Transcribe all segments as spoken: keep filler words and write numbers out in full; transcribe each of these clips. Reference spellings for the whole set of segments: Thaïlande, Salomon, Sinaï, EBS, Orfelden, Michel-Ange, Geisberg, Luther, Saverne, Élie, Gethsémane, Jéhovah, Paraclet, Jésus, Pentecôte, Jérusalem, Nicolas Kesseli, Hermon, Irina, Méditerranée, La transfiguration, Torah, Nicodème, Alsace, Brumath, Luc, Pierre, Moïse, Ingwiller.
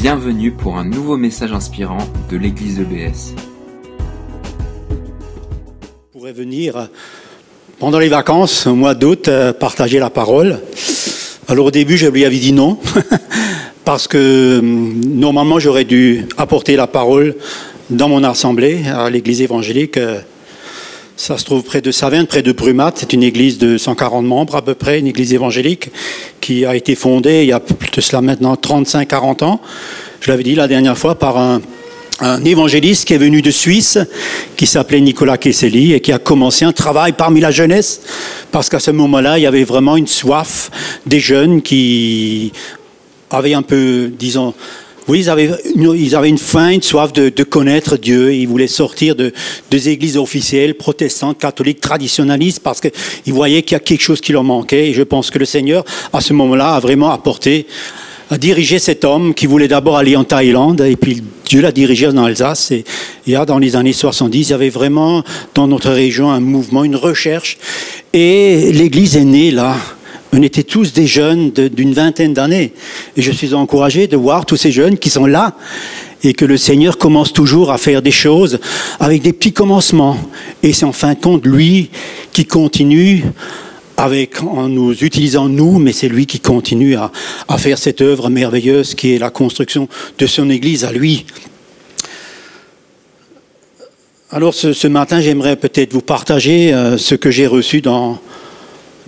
Bienvenue pour un nouveau message inspirant de l'église E B S. Je pourrais venir pendant les vacances, au mois d'août, partager la parole. Alors au début, je lui avais dit non, parce que normalement j'aurais dû apporter la parole dans mon assemblée à l'église évangélique. Ça se trouve près de Saverne, près de Brumath. C'est une église de cent quarante membres à peu près, une église évangélique qui a été fondée il y a plus de cela maintenant trente-cinq à quarante ans. Je l'avais dit la dernière fois par un, un évangéliste qui est venu de Suisse, qui s'appelait Nicolas Kesseli et qui a commencé un travail parmi la jeunesse. Parce qu'à ce moment-là, il y avait vraiment une soif des jeunes qui avaient un peu, disons... Oui, ils avaient, ils avaient une faim, une soif de, de connaître Dieu. Ils voulaient sortir de, des églises officielles, protestantes, catholiques, traditionalistes, parce qu'ils voyaient qu'il y a quelque chose qui leur manquait. Et je pense que le Seigneur, à ce moment-là, a vraiment apporté, a dirigé cet homme qui voulait d'abord aller en Thaïlande, et puis Dieu l'a dirigé en Alsace. Et, et dans les années soixante-dix, il y avait vraiment dans notre région un mouvement, une recherche. Et l'église est née là. On était tous des jeunes de, d'une vingtaine d'années. Et je suis encouragé de voir tous ces jeunes qui sont là et que le Seigneur commence toujours à faire des choses avec des petits commencements. Et c'est en fin de compte lui qui continue avec, en nous utilisant nous, mais c'est lui qui continue à, à faire cette œuvre merveilleuse qui est la construction de son église à lui. Alors ce, ce matin, j'aimerais peut-être vous partager euh, ce que j'ai reçu dans...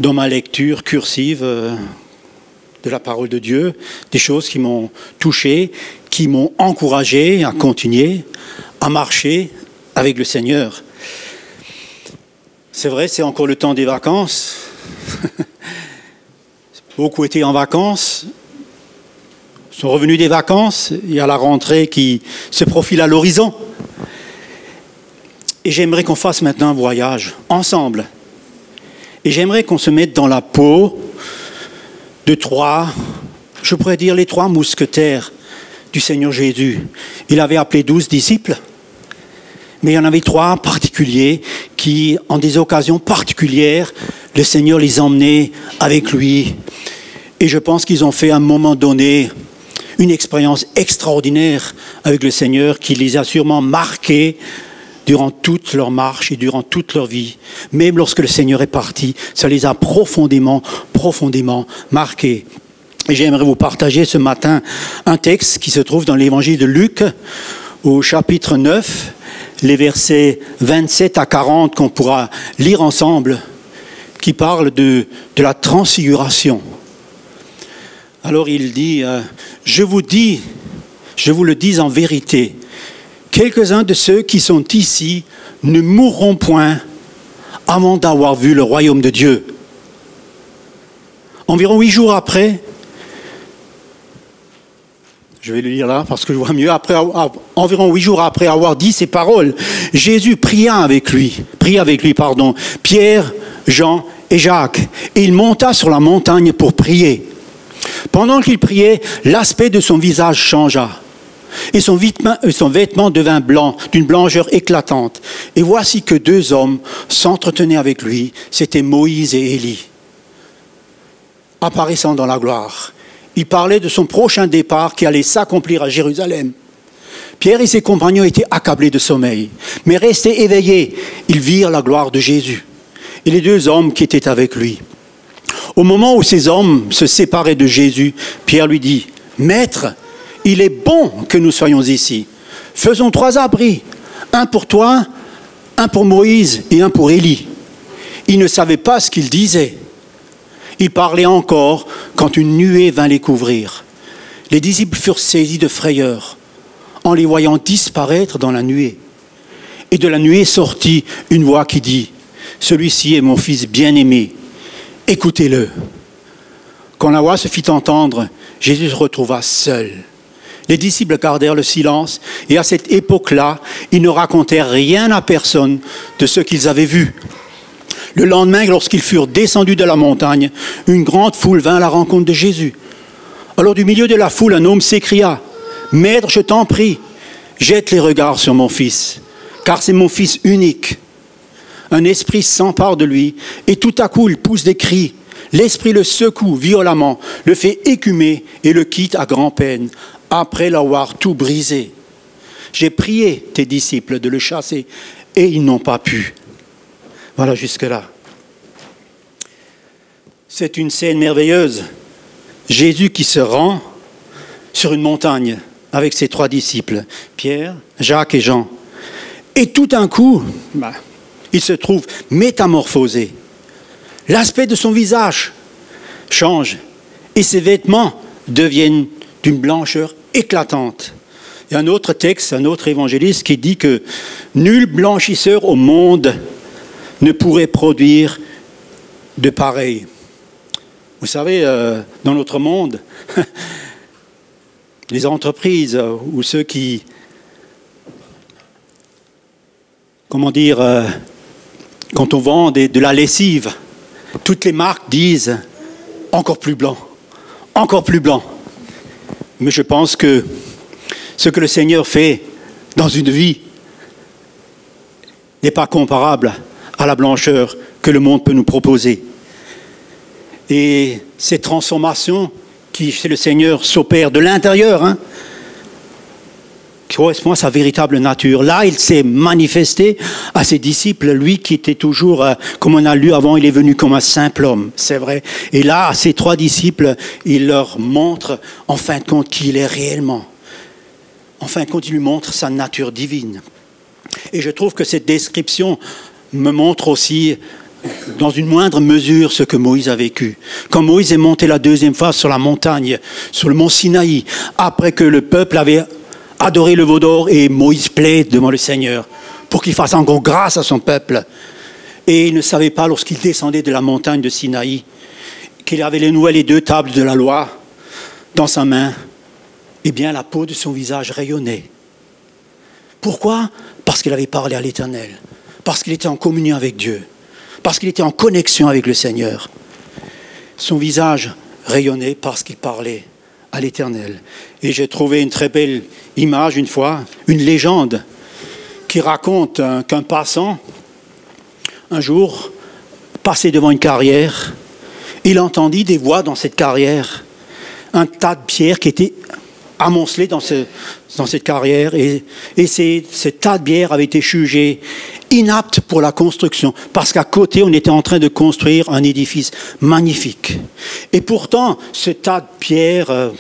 dans ma lecture cursive de la parole de Dieu, des choses qui m'ont touché, qui m'ont encouragé à continuer, à marcher avec le Seigneur. C'est vrai, c'est encore le temps des vacances. Beaucoup étaient en vacances, sont revenus des vacances, il y a la rentrée qui se profile à l'horizon. Et j'aimerais qu'on fasse maintenant un voyage, ensemble. Et j'aimerais qu'on se mette dans la peau de trois, je pourrais dire les trois mousquetaires du Seigneur Jésus. Il avait appelé douze disciples, mais il y en avait trois particuliers qui, en des occasions particulières, le Seigneur les emmenait avec lui. Et je pense qu'ils ont fait à un moment donné une expérience extraordinaire avec le Seigneur qui les a sûrement marqués durant toute leur marche et durant toute leur vie. Même lorsque le Seigneur est parti, ça les a profondément, profondément marqués. Et j'aimerais vous partager ce matin un texte qui se trouve dans l'évangile de Luc, au chapitre neuf, les versets vingt-sept à quarante qu'on pourra lire ensemble, qui parle de, de la transfiguration. Alors il dit, euh, « Je vous dis, je vous le dis en vérité, quelques-uns de ceux qui sont ici ne mourront point avant d'avoir vu le royaume de Dieu. » Environ huit jours après, je vais le lire là parce que je vois mieux, après, environ huit jours après avoir dit ces paroles, Jésus pria avec lui, pria avec lui, pardon, Pierre, Jean et Jacques. Et il monta sur la montagne pour prier. Pendant qu'il priait, l'aspect de son visage changea. Et son vêtement devint blanc, d'une blancheur éclatante. Et voici que deux hommes s'entretenaient avec lui. C'étaient Moïse et Élie, apparaissant dans la gloire. Ils parlaient de son prochain départ qui allait s'accomplir à Jérusalem. Pierre et ses compagnons étaient accablés de sommeil. Mais restés éveillés, ils virent la gloire de Jésus et les deux hommes qui étaient avec lui. Au moment où ces hommes se séparaient de Jésus, Pierre lui dit, « Maître, il est bon que nous soyons ici. Faisons trois abris, un pour toi, un pour Moïse et un pour Élie. » Ils ne savaient pas ce qu'ils disaient. Ils parlaient encore quand une nuée vint les couvrir. Les disciples furent saisis de frayeur en les voyant disparaître dans la nuée. Et de la nuée sortit une voix qui dit, « Celui-ci est mon fils bien-aimé, écoutez-le. » Quand la voix se fit entendre, Jésus se retrouva seul. Les disciples gardèrent le silence et à cette époque-là, ils ne racontèrent rien à personne de ce qu'ils avaient vu. Le lendemain, lorsqu'ils furent descendus de la montagne, une grande foule vint à la rencontre de Jésus. Alors du milieu de la foule, un homme s'écria, « Maître, je t'en prie, jette les regards sur mon fils, car c'est mon fils unique. » Un esprit s'empare de lui et tout à coup, il pousse des cris. L'esprit le secoue violemment, le fait écumer et le quitte à grand-peine. après l'avoir tout brisé. J'ai prié tes disciples de le chasser et ils n'ont pas pu. Voilà jusque-là. C'est une scène merveilleuse. Jésus qui se rend sur une montagne avec ses trois disciples, Pierre, Jacques et Jean. Et tout d'un coup, bah, il se trouve métamorphosé. L'aspect de son visage change et ses vêtements deviennent d'une blancheur éclatante. Il y a un autre texte, un autre évangéliste qui dit que nul blanchisseur au monde ne pourrait produire de pareil. Vous savez, euh, dans notre monde, les entreprises euh, ou ceux qui, comment dire, euh, quand on vend des, de la lessive, toutes les marques disent encore plus blanc, encore plus blanc. Mais je pense que ce que le Seigneur fait dans une vie n'est pas comparable à la blancheur que le monde peut nous proposer. Et ces transformations qui, chez le Seigneur, s'opèrent de l'intérieur, hein, correspondent à sa véritable nature. Là, il s'est manifesté à ses disciples, lui qui était toujours, euh, comme on a lu avant, il est venu comme un simple homme, c'est vrai. Et là, à ses trois disciples, il leur montre, en fin de compte, qui il est réellement. En fin de compte, il lui montre sa nature divine. Et je trouve que cette description me montre aussi, dans une moindre mesure, ce que Moïse a vécu. Quand Moïse est monté la deuxième fois sur la montagne, sur le mont Sinaï, après que le peuple avait adoré le veau d'or, et Moïse plaide devant le Seigneur pour qu'il fasse encore grâce à son peuple. Et il ne savait pas, lorsqu'il descendait de la montagne de Sinaï, qu'il avait noué les deux tables de la loi dans sa main. Eh bien, la peau de son visage rayonnait. Pourquoi ? Parce qu'il avait parlé à l'Éternel, parce qu'il était en communion avec Dieu, parce qu'il était en connexion avec le Seigneur. Son visage rayonnait parce qu'il parlait à l'Éternel. Et j'ai trouvé une très belle image une fois, une légende, qui raconte un, qu'un passant, un jour, passait devant une carrière, il entendit des voix dans cette carrière, un tas de pierres qui étaient amoncelées dans, ce, dans cette carrière, et, et ces, ce tas de pierres avait été jugé inapte pour la construction, parce qu'à côté, on était en train de construire un édifice magnifique. Et pourtant, ce tas de pierres, euh,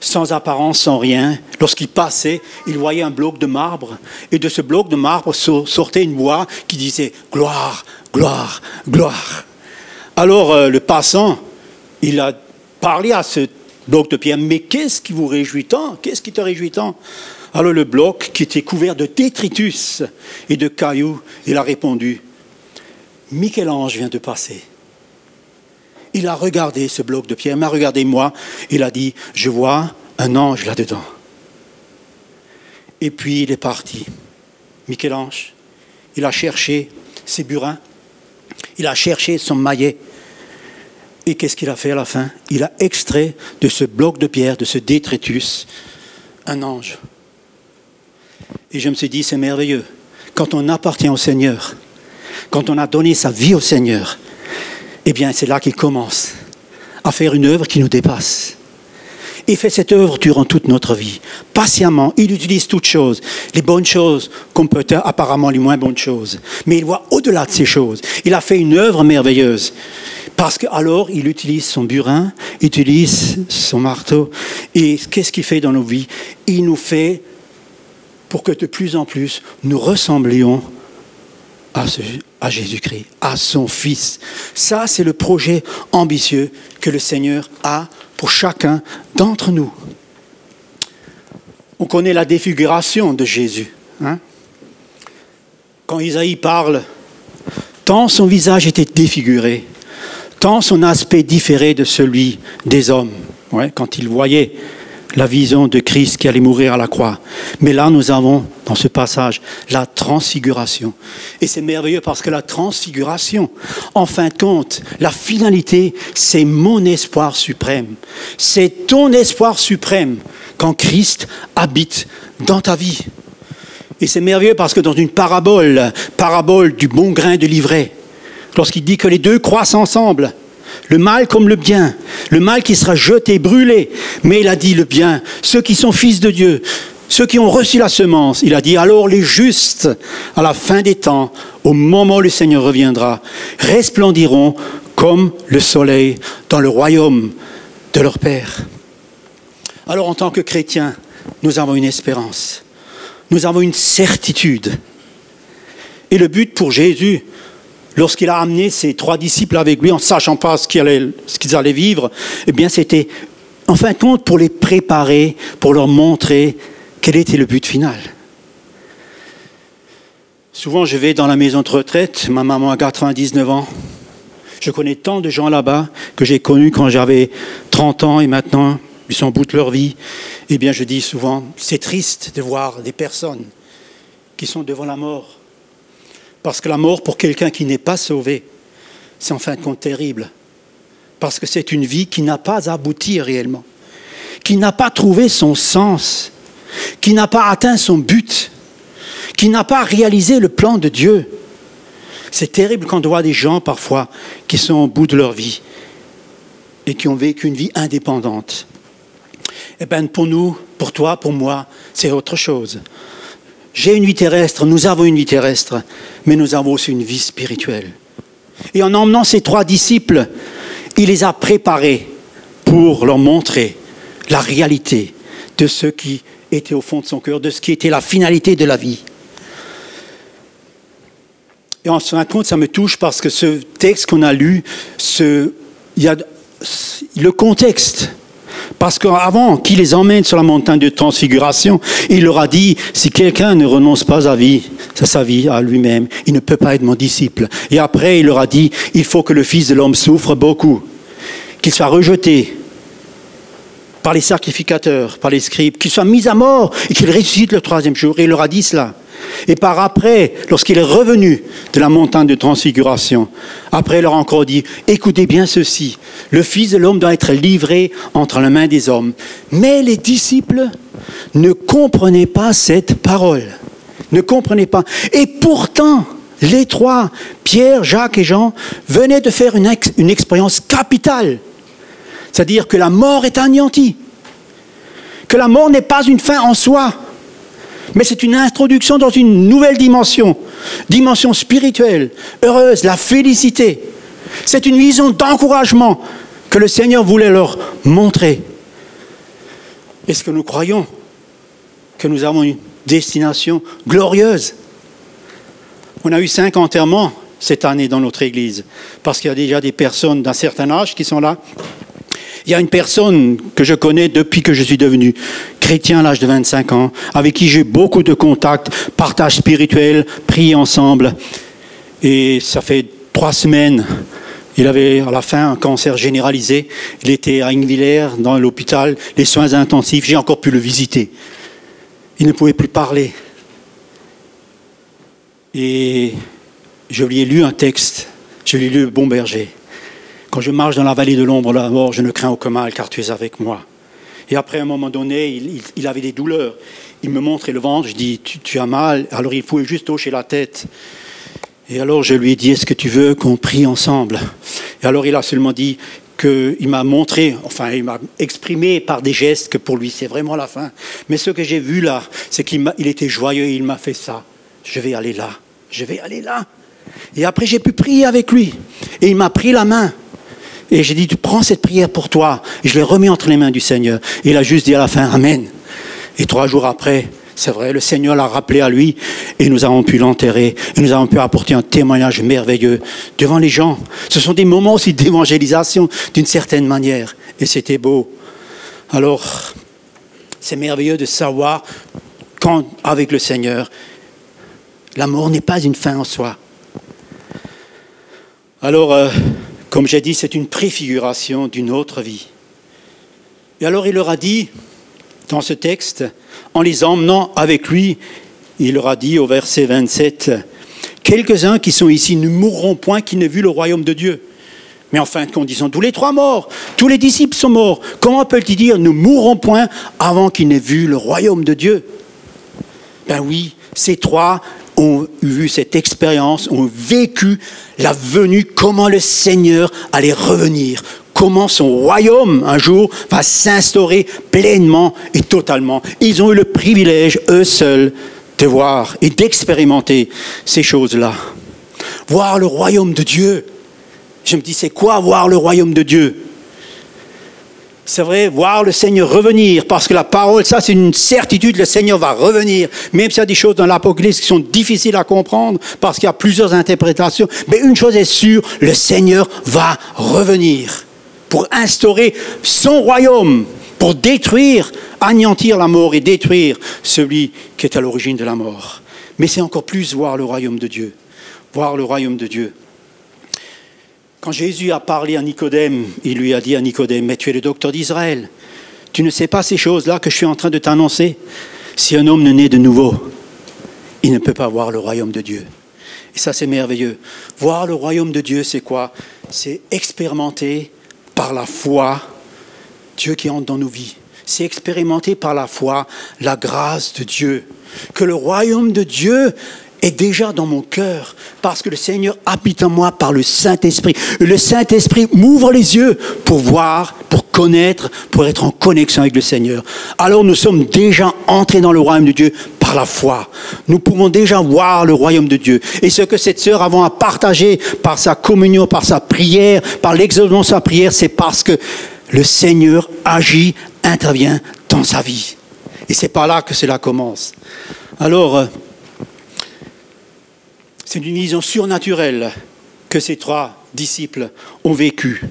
sans apparence, sans rien, lorsqu'il passait, il voyait un bloc de marbre, et de ce bloc de marbre sortait une voix qui disait « Gloire, gloire, gloire ». Alors, euh, le passant, il a parlé à ce bloc de pierre « Mais qu'est-ce qui vous réjouit tant ? Qu'est-ce qui te réjouit tant ?» Alors le bloc, qui était couvert de détritus et de cailloux, il a répondu, « Michel-Ange vient de passer. » Il a regardé ce bloc de pierre, il m'a regardé moi, il a dit, « Je vois un ange là-dedans. » Et puis il est parti. Michel-Ange, il a cherché ses burins, il a cherché son maillet. Et qu'est-ce qu'il a fait à la fin ? Il a extrait de ce bloc de pierre, de ce détritus, un ange. Et je me suis dit, c'est merveilleux. Quand on appartient au Seigneur, quand on a donné sa vie au Seigneur, eh bien, c'est là qu'il commence à faire une œuvre qui nous dépasse. Il fait cette œuvre durant toute notre vie. Patiemment, il utilise toutes choses, les bonnes choses, comme peut-être apparemment les moins bonnes choses. Mais il voit au-delà de ces choses. Il a fait une œuvre merveilleuse. Parce qu'alors, il utilise son burin, il utilise son marteau. Et qu'est-ce qu'il fait dans nos vies ? Il nous fait... pour que de plus en plus, nous ressemblions à, ce, à Jésus-Christ, à son Fils. Ça, c'est le projet ambitieux que le Seigneur a pour chacun d'entre nous. On connaît la défiguration de Jésus. Hein ? Quand Isaïe parle, tant son visage était défiguré, tant son aspect différait de celui des hommes. Ouais, quand il voyait... la vision de Christ qui allait mourir à la croix. Mais là, nous avons, dans ce passage, la transfiguration. Et c'est merveilleux parce que la transfiguration, en fin de compte, la finalité, c'est mon espoir suprême. C'est ton espoir suprême quand Christ habite dans ta vie. Et c'est merveilleux parce que dans une parabole, parabole du bon grain de l'ivraie, lorsqu'il dit que les deux croissent ensemble, le mal comme le bien, le mal qui sera jeté, brûlé, Mais il a dit le bien, ceux qui sont fils de Dieu, ceux qui ont reçu la semence. Il a dit alors les justes, à la fin des temps, au moment où le Seigneur reviendra, resplendiront comme le soleil dans le royaume de leur Père. Alors en tant que chrétiens, nous avons une espérance, nous avons une certitude. Et le but pour Jésus, lorsqu'il a amené ses trois disciples avec lui, en ne sachant pas ce qu'ils allaient, ce qu'ils allaient vivre, eh bien c'était, en fin de compte, pour les préparer, pour leur montrer quel était le but final. Souvent, je vais dans la maison de retraite, ma maman a quatre-vingt-dix-neuf ans. Je connais tant de gens là-bas que j'ai connus quand j'avais trente ans et maintenant, ils sont au bout de leur vie. Eh bien, je dis souvent, c'est triste de voir des personnes qui sont devant la mort. Parce que la mort, pour quelqu'un qui n'est pas sauvé, c'est en fin de compte terrible. Parce que c'est une vie qui n'a pas abouti réellement, qui n'a pas trouvé son sens, qui n'a pas atteint son but, qui n'a pas réalisé le plan de Dieu. C'est terrible quand on voit des gens parfois qui sont au bout de leur vie et qui ont vécu une vie indépendante. Eh bien pour nous, pour toi, pour moi, c'est autre chose. J'ai une vie terrestre, nous avons une vie terrestre, mais nous avons aussi une vie spirituelle. Et en emmenant ces trois disciples, il les a préparés pour leur montrer la réalité de ce qui était au fond de son cœur, de ce qui était la finalité de la vie. Et en fin de compte, ça me touche parce que ce texte qu'on a lu, ce, il y a le contexte. Parce qu'avant qu'il les emmène sur la montagne de transfiguration, il leur a dit, si quelqu'un ne renonce pas à, vie, à sa vie, à lui-même, il ne peut pas être mon disciple. Et après, il leur a dit, il faut que le Fils de l'homme souffre beaucoup, qu'il soit rejeté par les sacrificateurs, par les scribes, qu'il soit mis à mort et qu'il ressuscite le troisième jour. Et il leur a dit cela. Et par après, lorsqu'il est revenu de la montagne de transfiguration, après il leur a encore dit, écoutez bien ceci, le Fils de l'homme doit être livré entre les mains des hommes. Mais les disciples ne comprenaient pas cette parole, ne comprenaient pas. Et pourtant, les trois, Pierre, Jacques et Jean, venaient de faire une, ex- une expérience capitale. C'est-à-dire que la mort est anéantie, que la mort n'est pas une fin en soi, mais c'est une introduction dans une nouvelle dimension, dimension spirituelle, heureuse, la félicité. C'est une vision d'encouragement que le Seigneur voulait leur montrer. Est-ce que nous croyons que nous avons une destination glorieuse? On a eu cinq enterrements cette année dans notre église, parce qu'il y a déjà des personnes d'un certain âge qui sont là. Il y a une personne que je connais depuis que je suis devenu chrétien à l'âge de vingt-cinq ans, avec qui j'ai beaucoup de contacts, partage spirituel, prier ensemble. Et ça fait trois semaines, il avait à la fin un cancer généralisé. Il était à Ingwiller, dans l'hôpital, les soins intensifs. J'ai encore pu le visiter. Il ne pouvait plus parler. Et je lui ai lu un texte. Je lui ai lu Le Bon Berger. Quand je marche dans la vallée de l'ombre de la mort, je ne crains aucun mal, car tu es avec moi. Et après, à un moment donné, il, il, il avait des douleurs. Il me montrait le ventre, je dis, tu, tu as mal. Alors il pouvait juste hocher la tête. Et alors je lui ai dit, est-ce que tu veux qu'on prie ensemble? Et alors il a seulement dit qu'il m'a montré, enfin il m'a exprimé par des gestes que pour lui c'est vraiment la fin. Mais ce que j'ai vu là, c'est qu'il m'a, il était joyeux, il m'a fait ça. Je vais aller là, je vais aller là. Et après j'ai pu prier avec lui. Et il m'a pris la main. Et j'ai dit, tu prends cette prière pour toi. Et je l'ai remis entre les mains du Seigneur. Et il a juste dit à la fin, Amen. Et trois jours après, c'est vrai, le Seigneur l'a rappelé à lui. Et nous avons pu l'enterrer. Et nous avons pu apporter un témoignage merveilleux devant les gens. Ce sont des moments aussi d'évangélisation, d'une certaine manière. Et c'était beau. Alors, c'est merveilleux de savoir quand, avec le Seigneur, la mort n'est pas une fin en soi. Alors... Euh, Comme j'ai dit, c'est une préfiguration d'une autre vie. Et alors il leur a dit, dans ce texte, en les emmenant avec lui, il leur a dit au verset vingt-sept, « Quelques-uns qui sont ici ne mourront point qu'ils n'aient vu le royaume de Dieu. » Mais en fin de compte, ils sont tous les trois morts, tous les disciples sont morts. Comment peut-il dire « Nous mourrons point avant qu'ils n'aient vu le royaume de Dieu ?» Ben oui, ces trois ont vu cette expérience, ont vécu la venue, comment le Seigneur allait revenir, comment son royaume, un jour, va s'instaurer pleinement et totalement. Ils ont eu le privilège, eux seuls, de voir et d'expérimenter ces choses-là. Voir le royaume de Dieu. Je me dis, c'est quoi voir le royaume de Dieu ? C'est vrai, voir le Seigneur revenir, parce que la parole, ça c'est une certitude, le Seigneur va revenir. Même s'il y a des choses dans l'Apocalypse qui sont difficiles à comprendre, parce qu'il y a plusieurs interprétations, mais une chose est sûre, le Seigneur va revenir pour instaurer son royaume, pour détruire, anéantir la mort et détruire celui qui est à l'origine de la mort. Mais c'est encore plus voir le royaume de Dieu, voir le royaume de Dieu. Quand Jésus a parlé à Nicodème, il lui a dit à Nicodème, « Mais tu es le docteur d'Israël, tu ne sais pas ces choses-là que je suis en train de t'annoncer. Si un homme ne naît de nouveau, il ne peut pas voir le royaume de Dieu. » Et ça, c'est merveilleux. Voir le royaume de Dieu, c'est quoi ? C'est expérimenter par la foi Dieu qui entre dans nos vies. C'est expérimenter par la foi la grâce de Dieu. Que le royaume de Dieu est déjà dans mon cœur, parce que le Seigneur habite en moi par le Saint-Esprit. Le Saint-Esprit m'ouvre les yeux pour voir, pour connaître, pour être en connexion avec le Seigneur. Alors nous sommes déjà entrés dans le royaume de Dieu par la foi. Nous pouvons déjà voir le royaume de Dieu. Et ce que cette sœur avant à partager par sa communion, par sa prière, par l'exaucement de sa prière, c'est parce que le Seigneur agit, intervient dans sa vie. Et c'est par là que cela commence. Alors, c'est une vision surnaturelle que ces trois disciples ont vécue.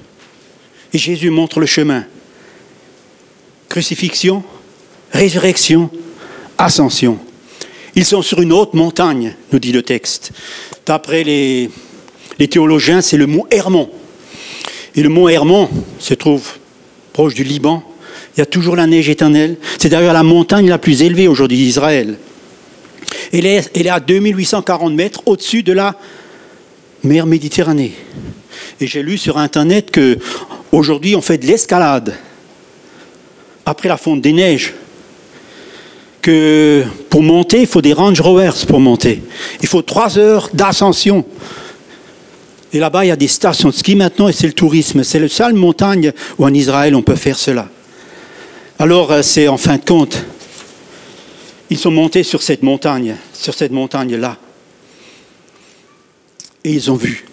Et Jésus montre le chemin. Crucifixion, résurrection, ascension. Ils sont sur une haute montagne, nous dit le texte. D'après les, les théologiens, c'est le mont Hermon. Et le mont Hermon se trouve proche du Liban. Il y a toujours la neige éternelle. C'est d'ailleurs la montagne la plus élevée aujourd'hui d'Israël. Elle est, elle est à deux mille huit cent quarante mètres au-dessus de la mer Méditerranée. Et j'ai lu sur Internet qu'aujourd'hui, on fait de l'escalade après la fonte des neiges. Que pour monter, il faut des Range Rovers pour monter. Il faut trois heures d'ascension. Et là-bas, il y a des stations de ski maintenant et c'est le tourisme. C'est la seule montagne où en Israël, on peut faire cela. Alors, c'est en fin de compte... Ils sont montés sur cette montagne, sur cette montagne-là. Et ils ont vu.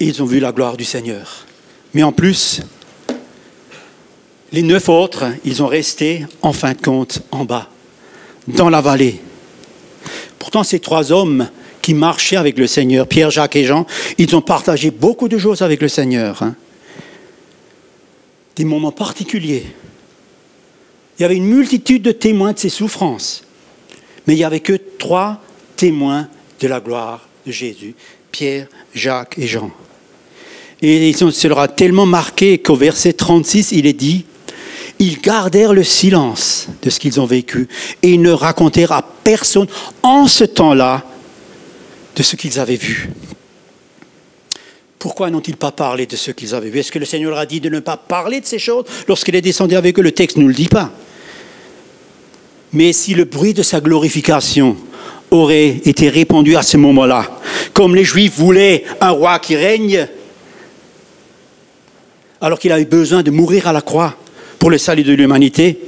Et ils ont vu la gloire du Seigneur. Mais en plus, les neuf autres, ils ont resté, en fin de compte, en bas, dans la vallée. Pourtant, ces trois hommes qui marchaient avec le Seigneur, Pierre, Jacques et Jean, ils ont partagé beaucoup de choses avec le Seigneur. Hein. Des moments particuliers. Il y avait une multitude de témoins de ses souffrances. Mais il n'y avait que trois témoins de la gloire de Jésus. Pierre, Jacques et Jean. Et ça leur a tellement marqué qu'au verset trente-six, il est dit, « Ils gardèrent le silence de ce qu'ils ont vécu et ils ne racontèrent à personne en ce temps-là de ce qu'ils avaient vu. » Pourquoi n'ont-ils pas parlé de ce qu'ils avaient vu ? Est-ce que le Seigneur leur a dit de ne pas parler de ces choses lorsqu'il est descendu avec eux ? Le texte ne nous le dit pas. Mais si le bruit de sa glorification aurait été répandu à ce moment-là, comme les Juifs voulaient un roi qui règne, alors qu'il avait besoin de mourir à la croix pour le salut de l'humanité,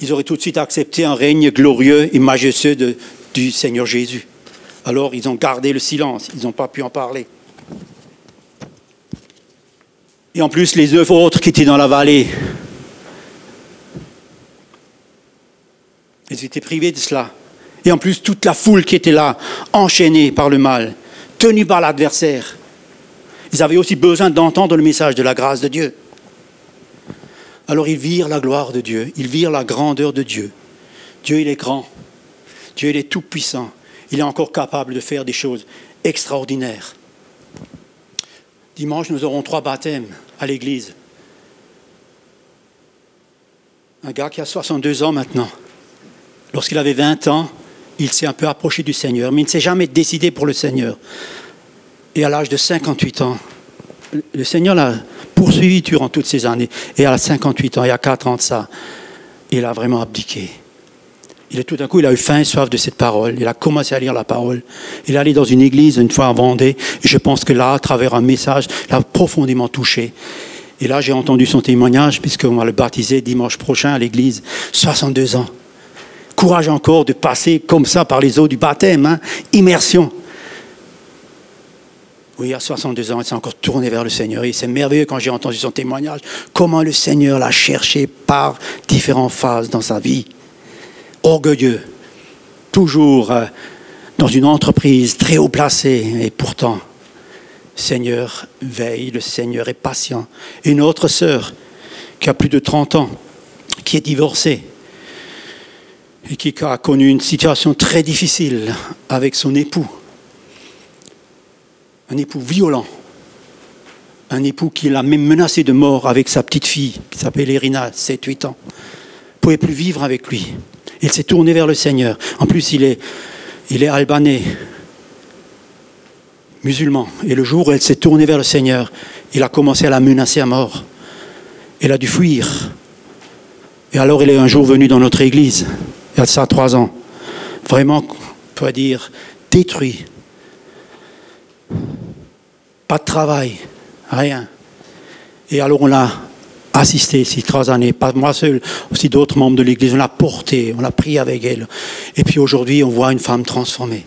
ils auraient tout de suite accepté un règne glorieux et majestueux de, du Seigneur Jésus. Alors ils ont gardé le silence, ils n'ont pas pu en parler. Et en plus, les neuf autres qui étaient dans la vallée, ils étaient privés de cela. Et en plus, toute la foule qui était là, enchaînée par le mal, tenue par l'adversaire, ils avaient aussi besoin d'entendre le message de la grâce de Dieu. Alors ils virent la gloire de Dieu, ils virent la grandeur de Dieu. Dieu, il est grand. Dieu, il est tout puissant. Il est encore capable de faire des choses extraordinaires. Dimanche, nous aurons trois baptêmes à l'église. Un gars qui a soixante-deux ans maintenant. Lorsqu'il avait vingt ans, il s'est un peu approché du Seigneur, mais il ne s'est jamais décidé pour le Seigneur. Et à l'âge de cinquante-huit ans, le Seigneur l'a poursuivi durant toutes ces années. Et à cinquante-huit ans, il y a quatre ans de ça, il a vraiment abdiqué. Il est tout d'un coup, il a eu faim et soif de cette parole. Il a commencé à lire la parole. Il est allé dans une église une fois en Vendée. Et je pense que là, à travers un message, il a profondément touché. Et là, j'ai entendu son témoignage, puisqu'on va le baptiser dimanche prochain à l'église. soixante-deux ans. Courage encore de passer comme ça par les eaux du baptême, hein? Immersion. Oui, à soixante-deux ans, il s'est encore tourné vers le Seigneur. Et c'est merveilleux quand j'ai entendu son témoignage, comment le Seigneur l'a cherché par différentes phases dans sa vie. Orgueilleux, toujours dans une entreprise très haut placée, et pourtant, le Seigneur veille, le Seigneur est patient. Une autre sœur qui a plus de trente ans, qui est divorcée, et qui a connu une situation très difficile avec son époux. Un époux violent, un époux qui l'a même menacé de mort avec sa petite fille, qui s'appelle Irina, sept huit ans. Elle ne pouvait plus vivre avec lui. Il s'est tourné vers le Seigneur. En plus, il est, il est albanais, musulman. Et le jour où elle s'est tournée vers le Seigneur, il a commencé à la menacer à mort. Elle a dû fuir. Et alors, elle est un jour venue dans notre église, il y a ça trois ans. Vraiment, on peut dire, détruit. Pas de travail, rien. Et alors on l'a assisté ces trois années, pas moi seul, aussi d'autres membres de l'Église, on l'a portée, on l'a pris avec elle. Et puis aujourd'hui, on voit une femme transformée.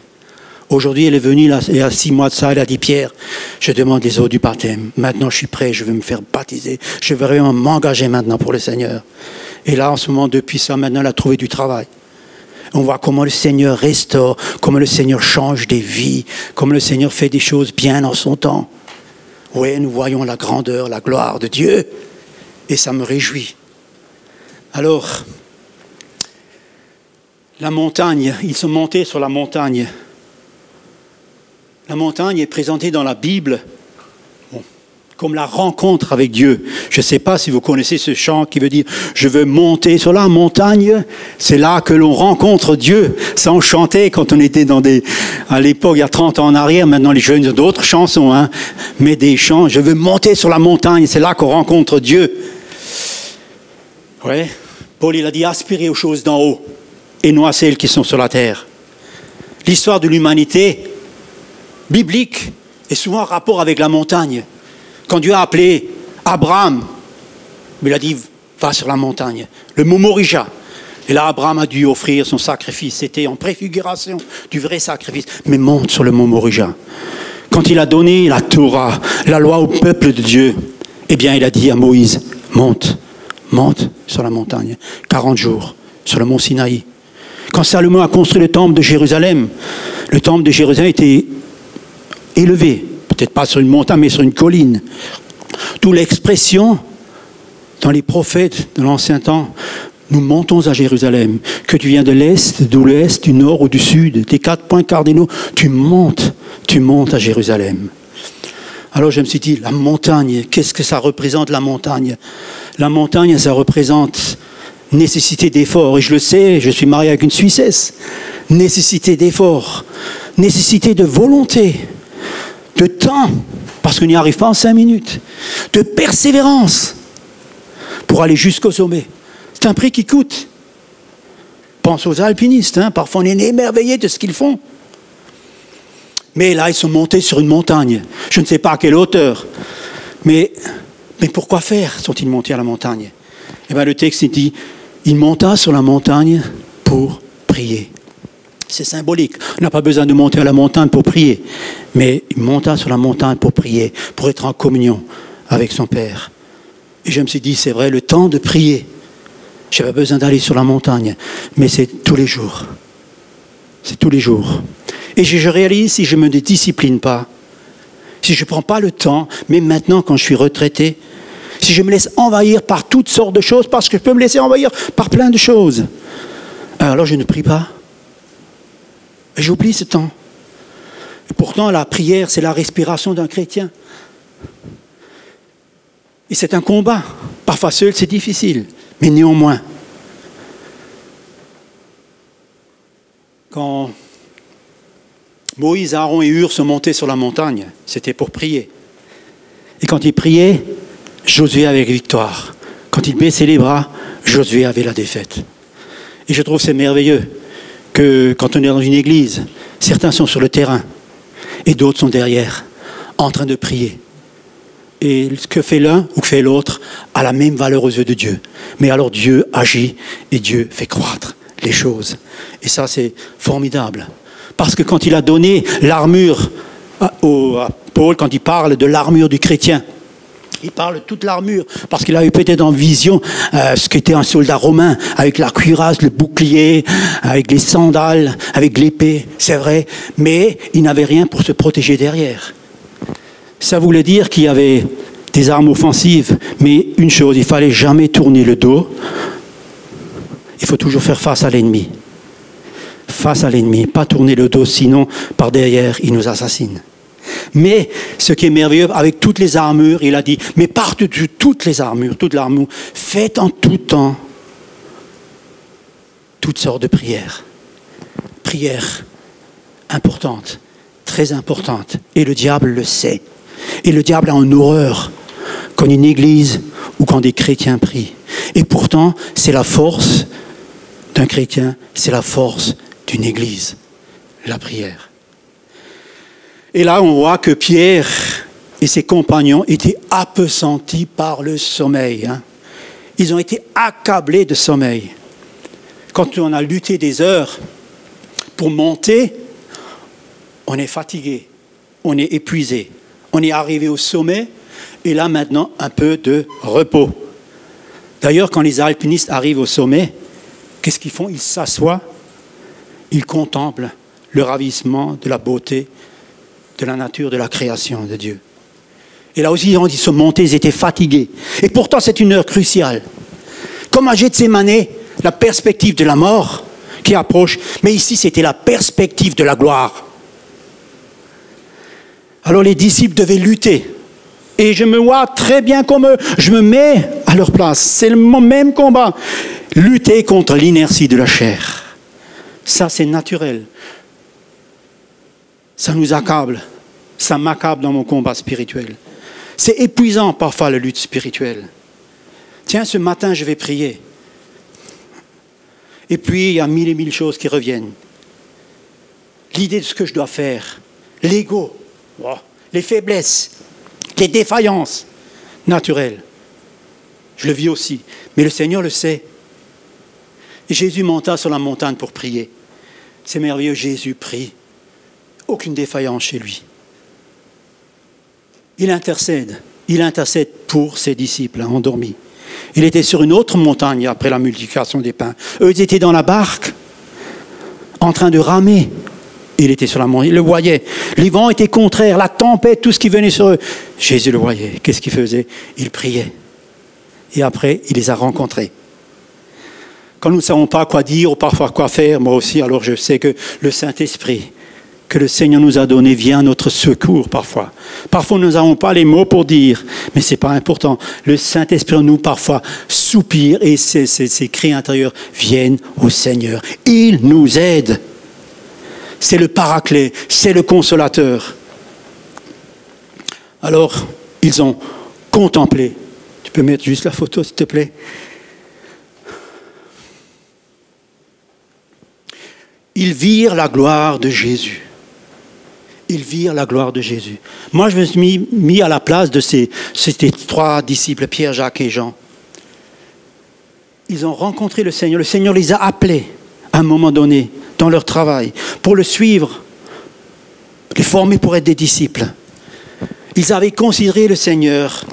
Aujourd'hui, elle est venue, là, il y a six mois de ça, elle a dit « Pierre, je demande les eaux du baptême. Maintenant, je suis prêt, je veux me faire baptiser. Je veux vraiment m'engager maintenant pour le Seigneur. » Et là, en ce moment, depuis ça, maintenant, elle a trouvé du travail. On voit comment le Seigneur restaure, comment le Seigneur change des vies, comment le Seigneur fait des choses bien en son temps. Oui, nous voyons la grandeur, la gloire de Dieu, et ça me réjouit. Alors, la montagne, ils sont montés sur la montagne. La montagne est présentée dans la Bible bon, comme la rencontre avec Dieu. Je ne sais pas si vous connaissez ce chant qui veut dire « Je veux monter sur la montagne ». C'est là que l'on rencontre Dieu. Ça, on chantait quand on était dans des... À l'époque, il y a trente ans en arrière, maintenant les jeunes ont d'autres chansons, hein, mais des chants « Je veux monter sur la montagne », c'est là qu'on rencontre Dieu. Ouais. Paul, il a dit « Aspirez aux choses d'en haut et non à celles qui sont sur la terre ». L'histoire de l'humanité biblique est souvent en rapport avec la montagne. Quand Dieu a appelé Abraham, il a dit va sur la montagne, le mont Morija. Et là, Abraham a dû offrir son sacrifice. C'était en préfiguration du vrai sacrifice. Mais monte sur le mont Morija. Quand il a donné la Torah, la loi au peuple de Dieu, eh bien, il a dit à Moïse, monte, monte sur la montagne. quarante jours sur le mont Sinaï. Quand Salomon a construit le temple de Jérusalem, le temple de Jérusalem était élevé, peut-être pas sur une montagne, mais sur une colline. Toute l'expression dans les prophètes de l'ancien temps, nous montons à Jérusalem, que tu viens de l'est, de l'ouest, du nord ou du sud, tes quatre points cardinaux, tu montes, tu montes à Jérusalem. Alors je me suis dit, la montagne, qu'est-ce que ça représente la montagne? La montagne, ça représente nécessité d'effort, et je le sais, je suis marié avec une Suissesse, nécessité d'effort, nécessité de volonté, de temps, parce qu'on n'y arrive pas en cinq minutes, de persévérance pour aller jusqu'au sommet. C'est un prix qui coûte. Pense aux alpinistes, hein, parfois on est émerveillé de ce qu'ils font. Mais là, ils sont montés sur une montagne, je ne sais pas à quelle hauteur. Mais, mais pourquoi faire sont-ils montés à la montagne? Eh bien, le texte dit, il monta sur la montagne pour prier. C'est symbolique. On n'a pas besoin de monter à la montagne pour prier. Mais il monta sur la montagne pour prier, pour être en communion avec son Père. Et je me suis dit, c'est vrai, le temps de prier. Je n'ai pas besoin d'aller sur la montagne. Mais c'est tous les jours. C'est tous les jours. Et je réalise, si je ne me discipline pas, si je ne prends pas le temps, même maintenant quand je suis retraité, si je me laisse envahir par toutes sortes de choses, parce que je peux me laisser envahir par plein de choses, alors je ne prie pas. Et j'oublie ce temps. Et pourtant, la prière, c'est la respiration d'un chrétien. Et c'est un combat. Parfois seul, c'est difficile. Mais néanmoins, quand Moïse, Aaron et Hur sont montés sur la montagne, c'était pour prier. Et quand ils priaient, Josué avait victoire. Quand ils baissaient les bras, Josué avait la défaite. Et je trouve que c'est merveilleux que quand on est dans une église, certains sont sur le terrain et d'autres sont derrière, en train de prier. Et ce que fait l'un ou que fait l'autre a la même valeur aux yeux de Dieu. Mais alors Dieu agit et Dieu fait croître les choses. Et ça, c'est formidable. Parce que quand il a donné l'armure à, au, à Paul, quand il parle de l'armure du chrétien, il parle de toute l'armure, parce qu'il a eu peut-être en vision euh, ce qu'était un soldat romain, avec la cuirasse, le bouclier, avec les sandales, avec l'épée, c'est vrai, mais il n'avait rien pour se protéger derrière. Ça voulait dire qu'il y avait des armes offensives, mais une chose, il ne fallait jamais tourner le dos, il faut toujours faire face à l'ennemi. Face à l'ennemi, pas tourner le dos, sinon par derrière, il nous assassine. Mais ce qui est merveilleux, avec toutes les armures, il a dit, mais par-dessus toutes les armures, toute l'armure, faites en tout temps toutes sortes de prières. Prières importantes, très importantes. Et le diable le sait. Et le diable a en horreur quand une église ou quand des chrétiens prient. Et pourtant, c'est la force d'un chrétien, c'est la force d'une église, la prière. Et là, on voit que Pierre et ses compagnons étaient appesantis par le sommeil. Hein. Ils ont été accablés de sommeil. Quand on a lutté des heures pour monter, on est fatigué, on est épuisé. On est arrivé au sommet et là maintenant, un peu de repos. D'ailleurs, quand les alpinistes arrivent au sommet, qu'est-ce qu'ils font ? Ils s'assoient, ils contemplent le ravissement de la beauté de la nature, de la création de Dieu. Et là aussi, ils sont montés, ils étaient fatigués. Et pourtant, c'est une heure cruciale. Comme à Gethsémane, la perspective de la mort qui approche, mais ici, c'était la perspective de la gloire. Alors les disciples devaient lutter. Et je me vois très bien comme eux. Je me mets à leur place. C'est le même combat. Lutter contre l'inertie de la chair. Ça, c'est naturel. Ça nous accable. Ça m'accable dans mon combat spirituel. C'est épuisant parfois la lutte spirituelle. Tiens, ce matin, je vais prier. Et puis, il y a mille et mille choses qui reviennent. L'idée de ce que je dois faire. L'ego. Les faiblesses. Les défaillances naturelles. Je le vis aussi. Mais le Seigneur le sait. Et Jésus monta sur la montagne pour prier. C'est merveilleux, Jésus prie. Aucune défaillance chez lui. Il intercède. Il intercède pour ses disciples hein, endormis. Il était sur une autre montagne après la multiplication des pains. Eux, ils étaient dans la barque, en train de ramer. Il était sur la montagne. Il le voyait. Les vents étaient contraires, la tempête, tout ce qui venait sur eux. Jésus le voyait. Qu'est-ce qu'il faisait ? Il priait. Et après, il les a rencontrés. Quand nous ne savons pas quoi dire ou parfois quoi faire, moi aussi, alors je sais que le Saint-Esprit que le Seigneur nous a donné vient à notre secours parfois. Parfois, nous n'avons pas les mots pour dire, mais ce n'est pas important. Le Saint-Esprit en nous, parfois, soupire et ses, ses, ses cris intérieurs viennent au Seigneur. Il nous aide. C'est le paraclet, c'est le consolateur. Alors, ils ont contemplé. Tu peux mettre juste la photo, s'il te plaît. Ils virent la gloire de Jésus. Ils virent la gloire de Jésus. Moi, je me suis mis, mis à la place de ces, ces trois disciples, Pierre, Jacques et Jean. Ils ont rencontré le Seigneur. Le Seigneur les a appelés à un moment donné, dans leur travail, pour le suivre, les former pour être des disciples. Ils avaient considéré le Seigneur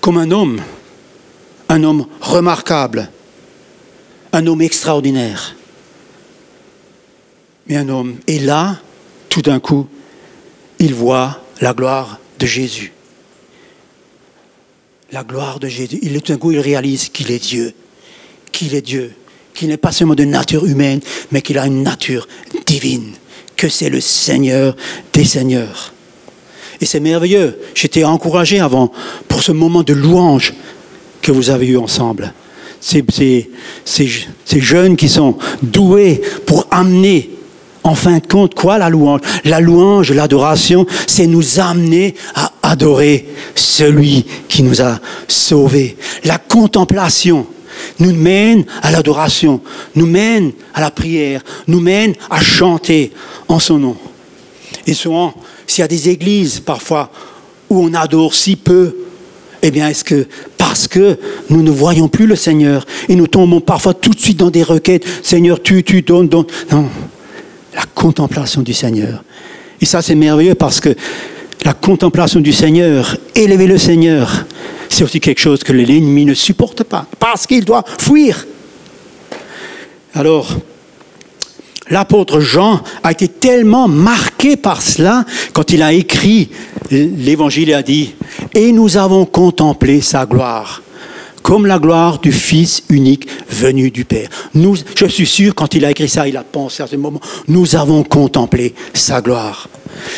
comme un homme, un homme remarquable, un homme extraordinaire. Mais un homme. Et là, tout d'un coup, ils voient la gloire de Jésus. La gloire de Jésus. Et tout d'un coup, ils réalisent qu'il est Dieu. Qu'il est Dieu. Qu'il n'est pas seulement de nature humaine, mais qu'il a une nature divine. Que c'est le Seigneur des Seigneurs. Et c'est merveilleux. J'étais encouragé avant pour ce moment de louange que vous avez eu ensemble. Ces, ces, ces, ces jeunes qui sont doués pour amener, en fin de compte, quoi la louange ? La louange, l'adoration, c'est nous amener à adorer celui qui nous a sauvés. La contemplation, nous mène à l'adoration, nous mène à la prière, nous mène à chanter en son nom. Et souvent, s'il y a des églises parfois où on adore si peu, eh bien, est-ce que parce que nous ne voyons plus le Seigneur et nous tombons parfois tout de suite dans des requêtes, Seigneur, tu, tu, donne, donne. Non, la contemplation du Seigneur. Et ça, c'est merveilleux parce que la contemplation du Seigneur, élever le Seigneur, c'est aussi quelque chose que l'ennemi ne supporte pas, parce qu'il doit fuir. Alors, l'apôtre Jean a été tellement marqué par cela, quand il a écrit l'évangile, il a dit « Et nous avons contemplé sa gloire, comme la gloire du Fils unique venu du Père. » Nous, je suis sûr, quand il a écrit ça, il a pensé à ce moment « Nous avons contemplé sa gloire. »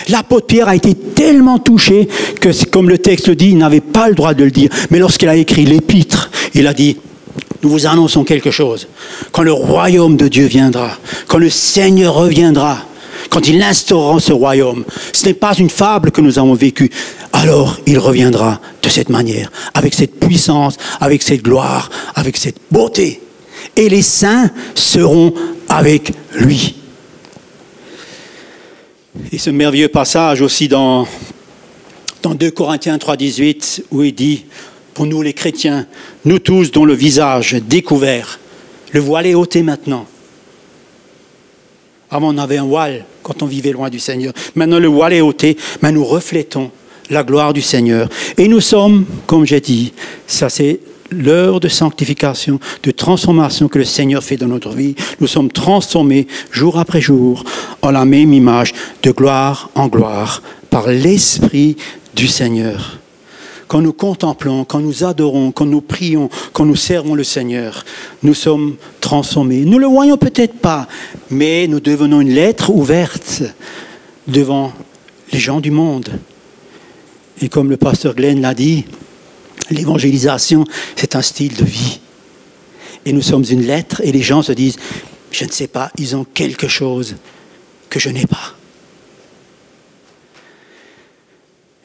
L'apôtre Pierre a été tellement touché que, comme le texte le dit, il n'avait pas le droit de le dire. Mais lorsqu'il a écrit l'épître, il a dit « Nous vous annonçons quelque chose. Quand le royaume de Dieu viendra, quand le Seigneur reviendra, quand il instaurera ce royaume, ce n'est pas une fable que nous avons vécue. Alors, il reviendra de cette manière, avec cette puissance, avec cette gloire, avec cette beauté. Et les saints seront avec lui. » Et ce merveilleux passage aussi dans, dans deux Corinthiens trois dix-huit, où il dit, pour nous les chrétiens, nous tous dont le visage découvert, le voile est ôté maintenant. Avant on avait un voile quand on vivait loin du Seigneur. Maintenant le voile est ôté, mais nous reflétons la gloire du Seigneur. Et nous sommes, comme j'ai dit, ça c'est l'heure de sanctification, de transformation que le Seigneur fait dans notre vie. Nous sommes transformés jour après jour en la même image, de gloire en gloire, par l'Esprit du Seigneur. Quand nous contemplons, quand nous adorons, quand nous prions, quand nous servons le Seigneur, nous sommes transformés. Nous ne le voyons peut-être pas, mais nous devenons une lettre ouverte devant les gens du monde. Et comme le pasteur Glenn l'a dit, l'évangélisation, c'est un style de vie. Et nous sommes une lettre et les gens se disent, je ne sais pas, ils ont quelque chose que je n'ai pas.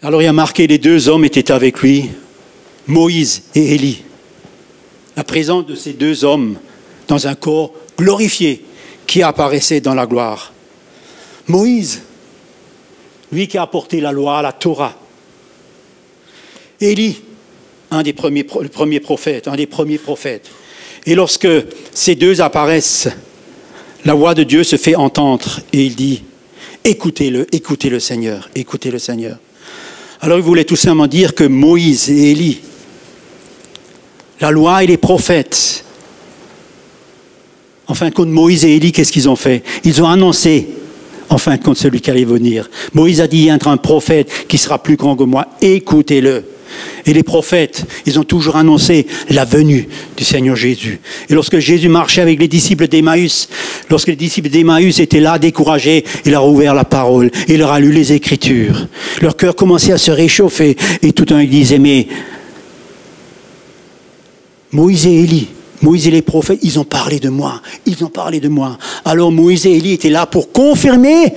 Alors il a marqué, les deux hommes étaient avec lui, Moïse et Élie. La présence de ces deux hommes dans un corps glorifié qui apparaissait dans la gloire. Moïse, lui qui a apporté la loi, la Torah. Élie, un des premiers, le premier prophète, un des premiers prophètes. Et lorsque ces deux apparaissent, la voix de Dieu se fait entendre et il dit, écoutez-le, écoutez le Seigneur, écoutez le Seigneur. Alors il voulait tout simplement dire que Moïse et Élie, la loi et les prophètes, en fin de compte, Moïse et Élie, qu'est-ce qu'ils ont fait? Ils ont annoncé, en fin de compte, celui qui allait venir. Moïse a dit, il y a un prophète qui sera plus grand que moi, écoutez-le. Et les prophètes, ils ont toujours annoncé la venue du Seigneur Jésus. Et lorsque Jésus marchait avec les disciples d'Emmaüs, lorsque les disciples d'Emmaüs étaient là, découragés, il leur a ouvert la parole, il leur a lu les Écritures. Leur cœur commençait à se réchauffer, et tout un, ils disaient, mais Moïse et Élie, Moïse et les prophètes, ils ont parlé de moi, ils ont parlé de moi. Alors Moïse et Élie étaient là pour confirmer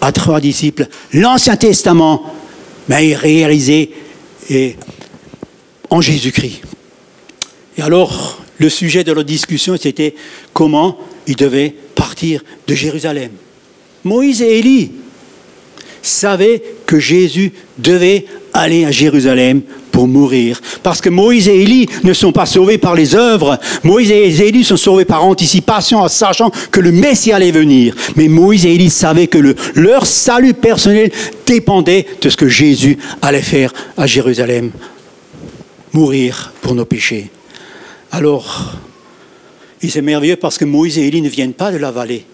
à trois disciples l'Ancien Testament, mais ils réalisaient et en Jésus-Christ. Et alors, le sujet de leur discussion, c'était comment ils devaient partir de Jérusalem. Moïse et Élie savaient que Jésus devait aller à Jérusalem pour mourir. Parce que Moïse et Élie ne sont pas sauvés par les œuvres. Moïse et Élie sont sauvés par anticipation en sachant que le Messie allait venir. Mais Moïse et Élie savaient que le, leur salut personnel dépendait de ce que Jésus allait faire à Jérusalem. Mourir pour nos péchés. Alors, et c'est merveilleux parce que Moïse et Élie ne viennent pas de la vallée.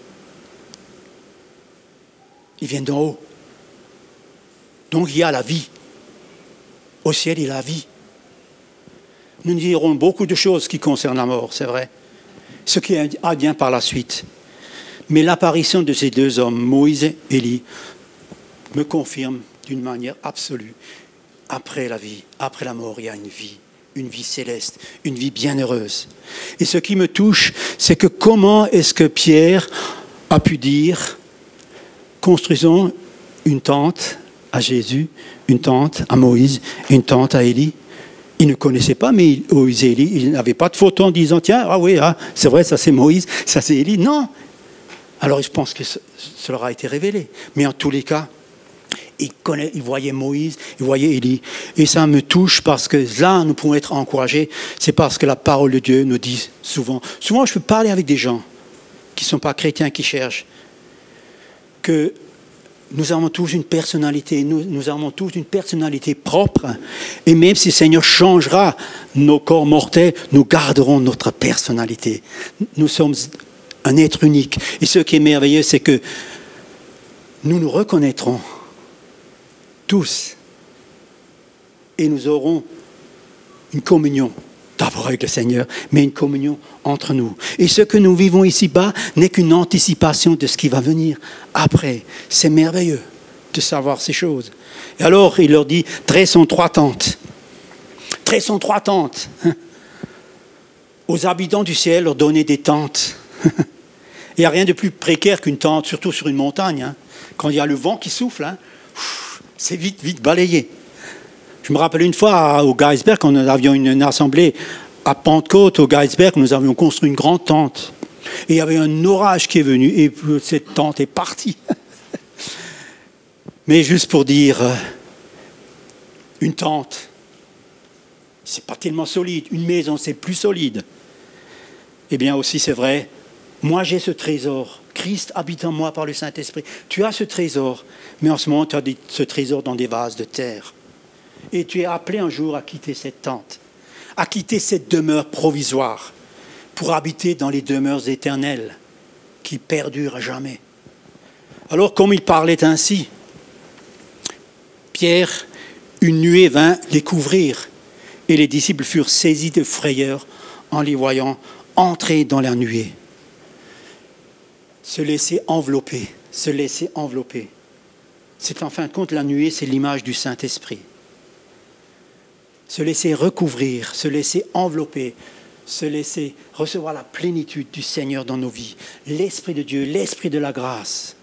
Ils viennent d'en haut. Donc il y a la vie. Au ciel, il y a la vie. Nous dirons beaucoup de choses qui concernent la mort, c'est vrai. Ce qui advient par la suite. Mais l'apparition de ces deux hommes, Moïse et Élie, me confirme d'une manière absolue. Après la vie, après la mort, il y a une vie. Une vie céleste, une vie bienheureuse. Et ce qui me touche, c'est que comment est-ce que Pierre a pu dire « Construisons une tente » à Jésus, une tente à Moïse, une tente à Élie. Ils ne connaissaient pas, mais Moïse et Élie, ils n'avaient pas de photo en disant « Tiens, ah oui, ah, c'est vrai, ça c'est Moïse, ça c'est Élie. » Non. Alors je pense que ça leur a été révélé. Mais en tous les cas, ils, ils voyaient Moïse, ils voyaient Élie. Et ça me touche parce que là, nous pouvons être encouragés. C'est parce que la parole de Dieu nous dit souvent. Souvent, je peux parler avec des gens qui ne sont pas chrétiens, qui cherchent, que nous avons tous une personnalité, nous, nous avons tous une personnalité propre. Et même si le Seigneur changera nos corps mortels, nous garderons notre personnalité. Nous sommes un être unique. Et ce qui est merveilleux, c'est que nous nous reconnaîtrons tous. Et nous aurons une communion, d'abord avec le Seigneur, mais une communion entre nous. Et ce que nous vivons ici-bas n'est qu'une anticipation de ce qui va venir après. C'est merveilleux de savoir ces choses. Et alors, il leur dit, dressons trois tentes. Dressons trois tentes. Hein? Aux habitants du ciel, leur donner des tentes. Il n'y a rien de plus précaire qu'une tente, surtout sur une montagne. Hein? Quand il y a le vent qui souffle, hein? C'est vite, vite balayé. Je me rappelle une fois au Geisberg, quand nous avions une, une assemblée à Pentecôte, au Geisberg, nous avions construit une grande tente. Et il y avait un orage qui est venu et cette tente est partie. Mais juste pour dire, une tente, c'est pas tellement solide. Une maison, c'est plus solide. Eh bien aussi, c'est vrai, moi j'ai ce trésor. Christ habite en moi par le Saint-Esprit. Tu as ce trésor, mais en ce moment, tu as ce trésor dans des vases de terre. Et tu es appelé un jour à quitter cette tente, à quitter cette demeure provisoire pour habiter dans les demeures éternelles qui perdurent à jamais. Alors, comme il parlait ainsi, Pierre, une nuée vint les couvrir et les disciples furent saisis de frayeur en les voyant entrer dans la nuée. Se laisser envelopper, se laisser envelopper. C'est en fin de compte, la nuée, c'est l'image du Saint-Esprit. Se laisser recouvrir, se laisser envelopper, se laisser recevoir la plénitude du Seigneur dans nos vies. L'Esprit de Dieu, l'Esprit de la grâce.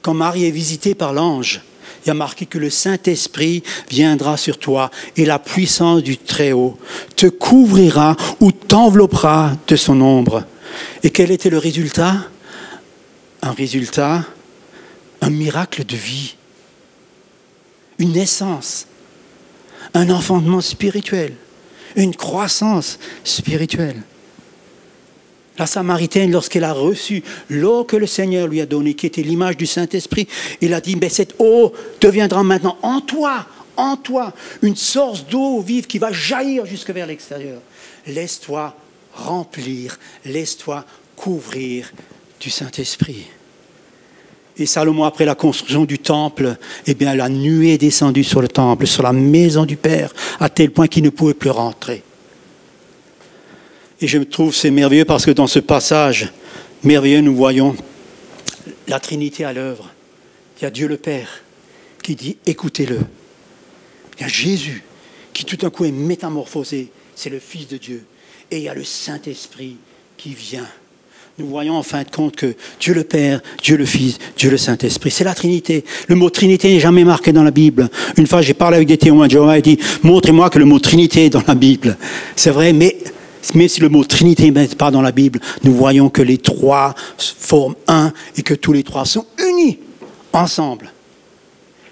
Quand Marie est visitée par l'ange, il y a marqué que le Saint-Esprit viendra sur toi et la puissance du Très-Haut te couvrira ou t'enveloppera de son ombre. Et quel était le résultat? Un résultat, un miracle de vie, une naissance. Un enfantement spirituel, une croissance spirituelle. La Samaritaine, lorsqu'elle a reçu l'eau que le Seigneur lui a donnée, qui était l'image du Saint-Esprit, il a dit, mais cette eau deviendra maintenant en toi, en toi, une source d'eau vive qui va jaillir jusque vers l'extérieur. Laisse-toi remplir, laisse-toi couvrir du Saint-Esprit. Et Salomon, après la construction du temple, eh bien, la nuée est descendue sur le temple, sur la maison du Père, à tel point qu'il ne pouvait plus rentrer. Et je me trouve, c'est merveilleux parce que dans ce passage merveilleux, nous voyons la Trinité à l'œuvre. Il y a Dieu le Père qui dit « Écoutez-le ». Il y a Jésus qui tout d'un coup est métamorphosé, c'est le Fils de Dieu. Et il y a le Saint-Esprit qui vient. Nous voyons en fin de compte que Dieu le Père, Dieu le Fils, Dieu le Saint-Esprit, c'est la Trinité. Le mot Trinité n'est jamais marqué dans la Bible. Une fois, j'ai parlé avec des témoins de Jéhovah et dit « Montrez-moi que le mot Trinité est dans la Bible ». C'est vrai, mais même si le mot Trinité n'est pas dans la Bible, nous voyons que les trois forment un et que tous les trois sont unis ensemble.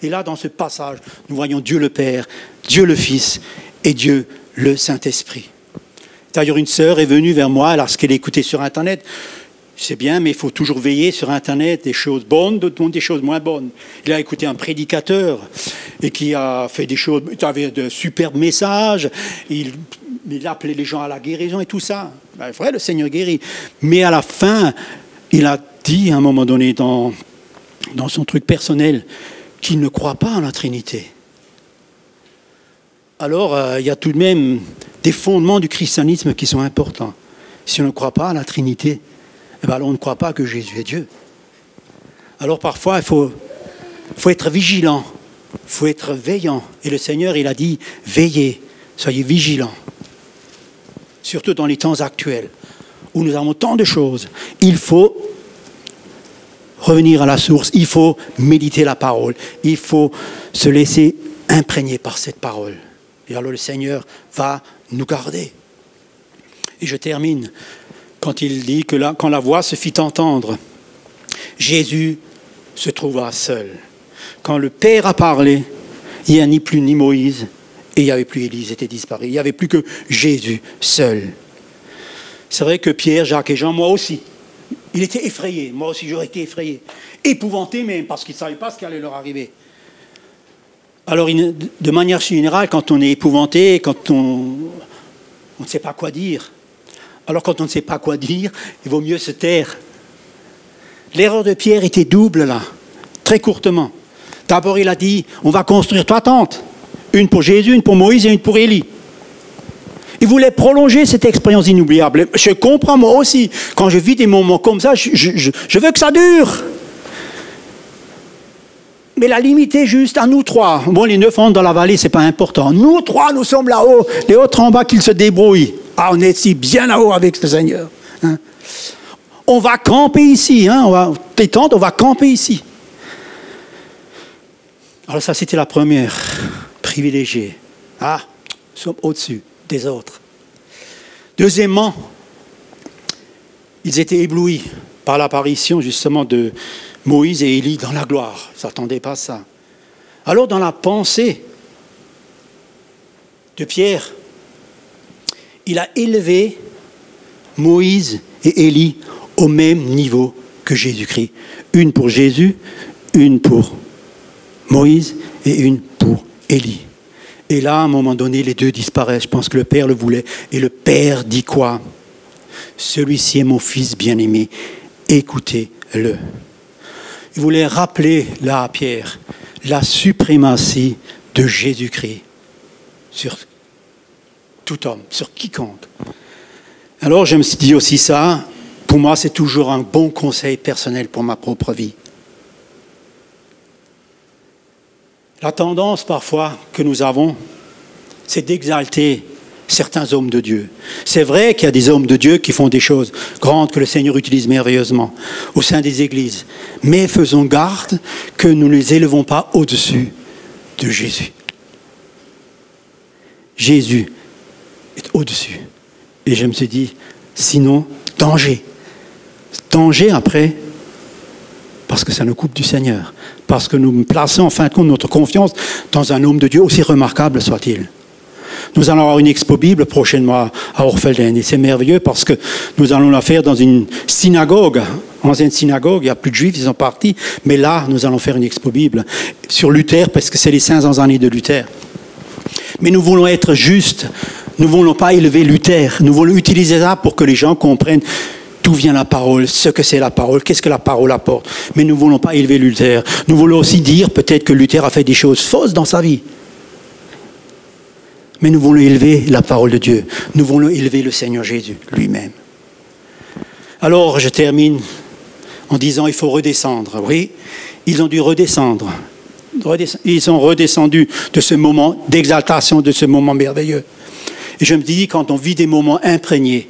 Et là, dans ce passage, nous voyons Dieu le Père, Dieu le Fils et Dieu le Saint-Esprit. D'ailleurs, une sœur est venue vers moi lorsqu'elle écoutait sur Internet. C'est bien, mais il faut toujours veiller sur Internet, des choses bonnes, des choses moins bonnes. Il a écouté un prédicateur et qui a fait des choses, il avait de superbes messages, il, il appelait les gens à la guérison et tout ça. C'est vrai, le Seigneur guérit. Mais à la fin, il a dit à un moment donné dans, dans son truc personnel qu'il ne croit pas en la Trinité. Alors, euh, il y a tout de même des fondements du christianisme qui sont importants. Si on ne croit pas à la Trinité, eh bien, alors on ne croit pas que Jésus est Dieu. Alors parfois, il faut, faut être vigilant, il faut être veillant. Et le Seigneur, il a dit, veillez, soyez vigilants. Surtout dans les temps actuels, où nous avons tant de choses. Il faut revenir à la source, il faut méditer la parole, il faut se laisser imprégner par cette parole. Et alors le Seigneur va nous garder. Et je termine quand il dit que là, quand la voix se fit entendre, Jésus se trouva seul. Quand le Père a parlé, il n'y a ni plus ni Moïse, et il n'y avait plus Élie, ils étaient disparus. Il n'y avait plus que Jésus seul. C'est vrai que Pierre, Jacques et Jean, moi aussi, il était effrayé. Moi aussi, j'aurais été effrayé. Épouvanté même, parce qu'ils ne savaient pas ce qui allait leur arriver. Alors, de manière générale, quand on est épouvanté, quand on, on ne sait pas quoi dire, alors quand on ne sait pas quoi dire, il vaut mieux se taire. L'erreur de Pierre était double, là, très courtement. D'abord, il a dit, on va construire trois tentes. Une pour Jésus, une pour Moïse et une pour Élie. Il voulait prolonger cette expérience inoubliable. Je comprends moi aussi. Quand je vis des moments comme ça, je, je, je veux que ça dure. Mais la limite est juste à nous trois. Bon, les neuf ans dans la vallée, ce n'est pas important. Nous trois, nous sommes là-haut. Les autres en bas qu'ils se débrouillent. Ah, on est si bien là-haut avec le Seigneur. Hein? On va camper ici. Hein? On va, les tentes, on va camper ici. Alors ça, c'était la première. Privilégiés. Ah, nous sommes au-dessus des autres. Deuxièmement, ils étaient éblouis par l'apparition justement de Moïse et Élie dans la gloire. Ils ne s'attendaient pas à ça. Alors dans la pensée de Pierre, il a élevé Moïse et Élie au même niveau que Jésus-Christ. Une pour Jésus, une pour Moïse et une pour Élie. Et là, à un moment donné, les deux disparaissent. Je pense que le Père le voulait. Et le Père dit quoi? Celui-ci est mon fils bien-aimé. Écoutez-le. Il voulait rappeler là à Pierre la suprématie de Jésus-Christ sur tout homme, sur quiconque. Alors, je me suis dit aussi ça. Pour moi, c'est toujours un bon conseil personnel pour ma propre vie. La tendance parfois que nous avons, c'est d'exalter certains hommes de Dieu. C'est vrai qu'il y a des hommes de Dieu qui font des choses grandes que le Seigneur utilise merveilleusement au sein des églises. Mais faisons garde que nous ne les élevons pas au-dessus de Jésus. Jésus est au-dessus. Et je me suis dit, sinon, danger. Danger après, parce que ça nous coupe du Seigneur. Parce que nous plaçons en fin de compte notre confiance dans un homme de Dieu, aussi remarquable soit-il. Nous allons avoir une expo Bible prochainement à Orfelden. Et c'est merveilleux parce que nous allons la faire dans une synagogue. Ancienne synagogue, il n'y a plus de juifs, ils sont partis. Mais là, nous allons faire une expo Bible sur Luther, parce que c'est les cinq cents années de Luther. Mais nous voulons être justes. Nous ne voulons pas élever Luther. Nous voulons utiliser ça pour que les gens comprennent d'où vient la parole, ce que c'est la parole, qu'est-ce que la parole apporte. Mais nous ne voulons pas élever Luther. Nous voulons aussi dire peut-être que Luther a fait des choses fausses dans sa vie. Mais nous voulons élever la parole de Dieu. Nous voulons élever le Seigneur Jésus lui-même. Alors, je termine en disant, il faut redescendre. Oui, ils ont dû redescendre. Ils sont redescendus de ce moment d'exaltation, de ce moment merveilleux. Et je me dis, quand on vit des moments imprégnés,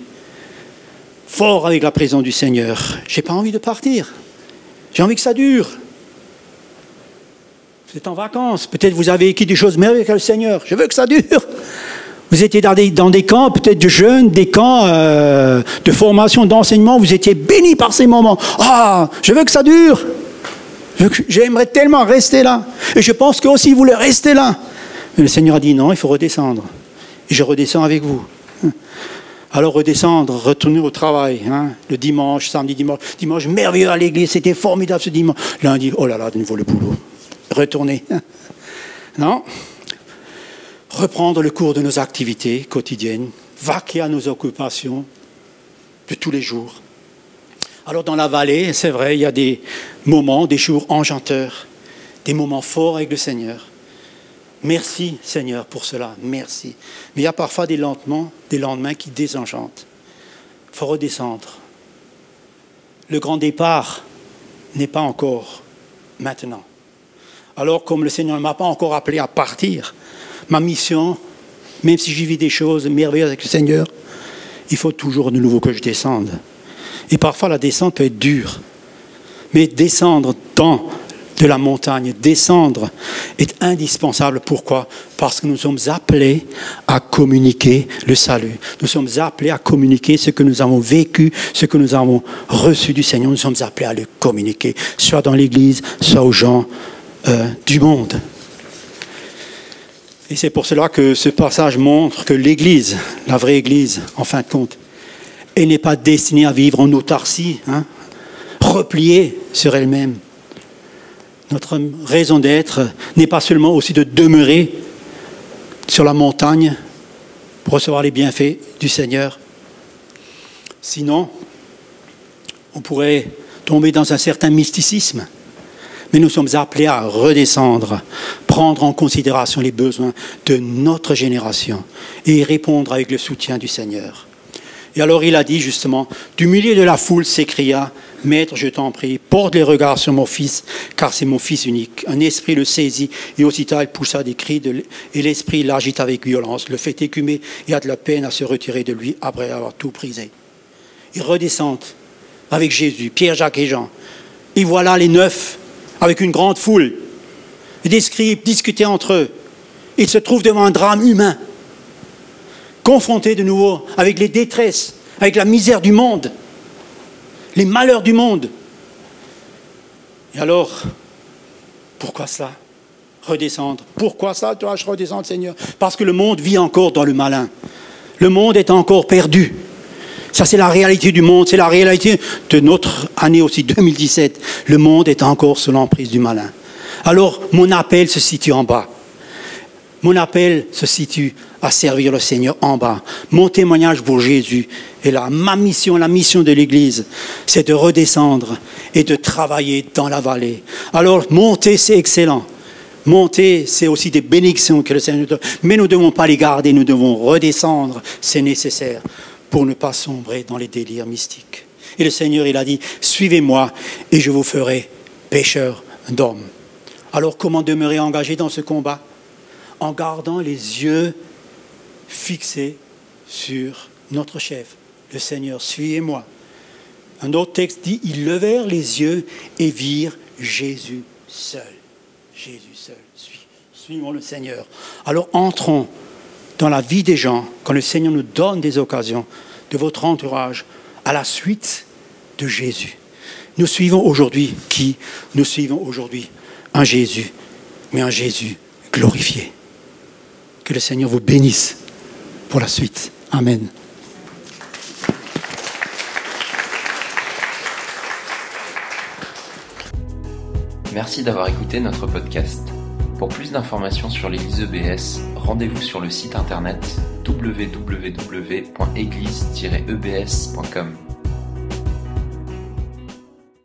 fort avec la présence du Seigneur. J'ai pas envie de partir. J'ai envie que ça dure. Vous êtes en vacances. Peut-être vous avez vécu des choses merveilleuses avec le Seigneur. Je veux que ça dure. Vous étiez dans des, dans des camps, peut-être de jeunes, des camps euh, de formation, d'enseignement. Vous étiez bénis par ces moments. Ah, je veux que ça dure. Je, j'aimerais tellement rester là. Et je pense qu'eux aussi, ils voulaient rester là. Mais le Seigneur a dit non, il faut redescendre. Et je redescends avec vous. Alors redescendre, retourner au travail, hein, le dimanche, samedi, dimanche, dimanche merveilleux à l'église, c'était formidable ce dimanche. Lundi, oh là là, de nouveau le boulot, retourner. Non, reprendre le cours de nos activités quotidiennes, vaquer à nos occupations de tous les jours. Alors dans la vallée, c'est vrai, il y a des moments, des jours enchanteurs, des moments forts avec le Seigneur. Merci Seigneur pour cela, merci. Mais il y a parfois des lendemains, des lendemains qui désenchantent. Il faut redescendre. Le grand départ n'est pas encore maintenant. Alors comme le Seigneur ne m'a pas encore appelé à partir, ma mission, même si j'y vis des choses merveilleuses avec le Seigneur, il faut toujours de nouveau que je descende. Et parfois la descente peut être dure. Mais descendre dans de la montagne, descendre, est indispensable. Pourquoi ? Parce que nous sommes appelés à communiquer le salut. Nous sommes appelés à communiquer ce que nous avons vécu, ce que nous avons reçu du Seigneur. Nous sommes appelés à le communiquer, soit dans l'Église, soit aux gens euh, du monde. Et c'est pour cela que ce passage montre que l'Église, la vraie Église, en fin de compte, elle n'est pas destinée à vivre en autarcie, hein, repliée sur elle-même. Notre raison d'être n'est pas seulement aussi de demeurer sur la montagne pour recevoir les bienfaits du Seigneur. Sinon, on pourrait tomber dans un certain mysticisme. Mais nous sommes appelés à redescendre, prendre en considération les besoins de notre génération et y répondre avec le soutien du Seigneur. Et alors il a dit justement, « Du milieu de la foule s'écria, « Maître, je t'en prie, porte les regards sur mon fils, car c'est mon fils unique. » Un esprit le saisit, et aussitôt il poussa des cris, de et l'esprit l'agita avec violence, le fait écumer, et a de la peine à se retirer de lui après avoir tout brisé. » Ils redescendent avec Jésus, Pierre, Jacques et Jean. Et voilà les neuf, avec une grande foule. Des scribes discutaient entre eux. Ils se trouvent devant un drame humain, confrontés de nouveau avec les détresses, avec la misère du monde, les malheurs du monde. Et alors, pourquoi cela ? Redescendre. Pourquoi ça dois-je redescendre, Seigneur ? Parce que le monde vit encore dans le malin. Le monde est encore perdu. Ça, c'est la réalité du monde, c'est la réalité de notre année aussi, deux mille dix-sept. Le monde est encore sous l'emprise du malin. Alors, mon appel se situe en bas. Mon appel se situe à servir le Seigneur en bas. Mon témoignage pour Jésus est là. Ma mission, la mission de l'Église, c'est de redescendre et de travailler dans la vallée. Alors, monter, c'est excellent. Monter, c'est aussi des bénédictions que le Seigneur donne. Mais nous ne devons pas les garder, nous devons redescendre, c'est nécessaire, pour ne pas sombrer dans les délires mystiques. Et le Seigneur, il a dit, « Suivez-moi et je vous ferai pêcheurs d'hommes. » Alors comment demeurer engagé dans ce combat ? En gardant les yeux fixés sur notre chef, le Seigneur. « Suivez-moi. » Un autre texte dit, « Ils levèrent les yeux et virent Jésus seul. » Jésus seul. Suivons le Seigneur. Alors entrons dans la vie des gens, quand le Seigneur nous donne des occasions de votre entourage, à la suite de Jésus. Nous suivons aujourd'hui qui ? Nous suivons aujourd'hui un Jésus, mais un Jésus glorifié. Que le Seigneur vous bénisse pour la suite. Amen. Merci d'avoir écouté notre podcast. Pour plus d'informations sur l'Église E B S, rendez-vous sur le site internet w w w point église tiret e b s point com.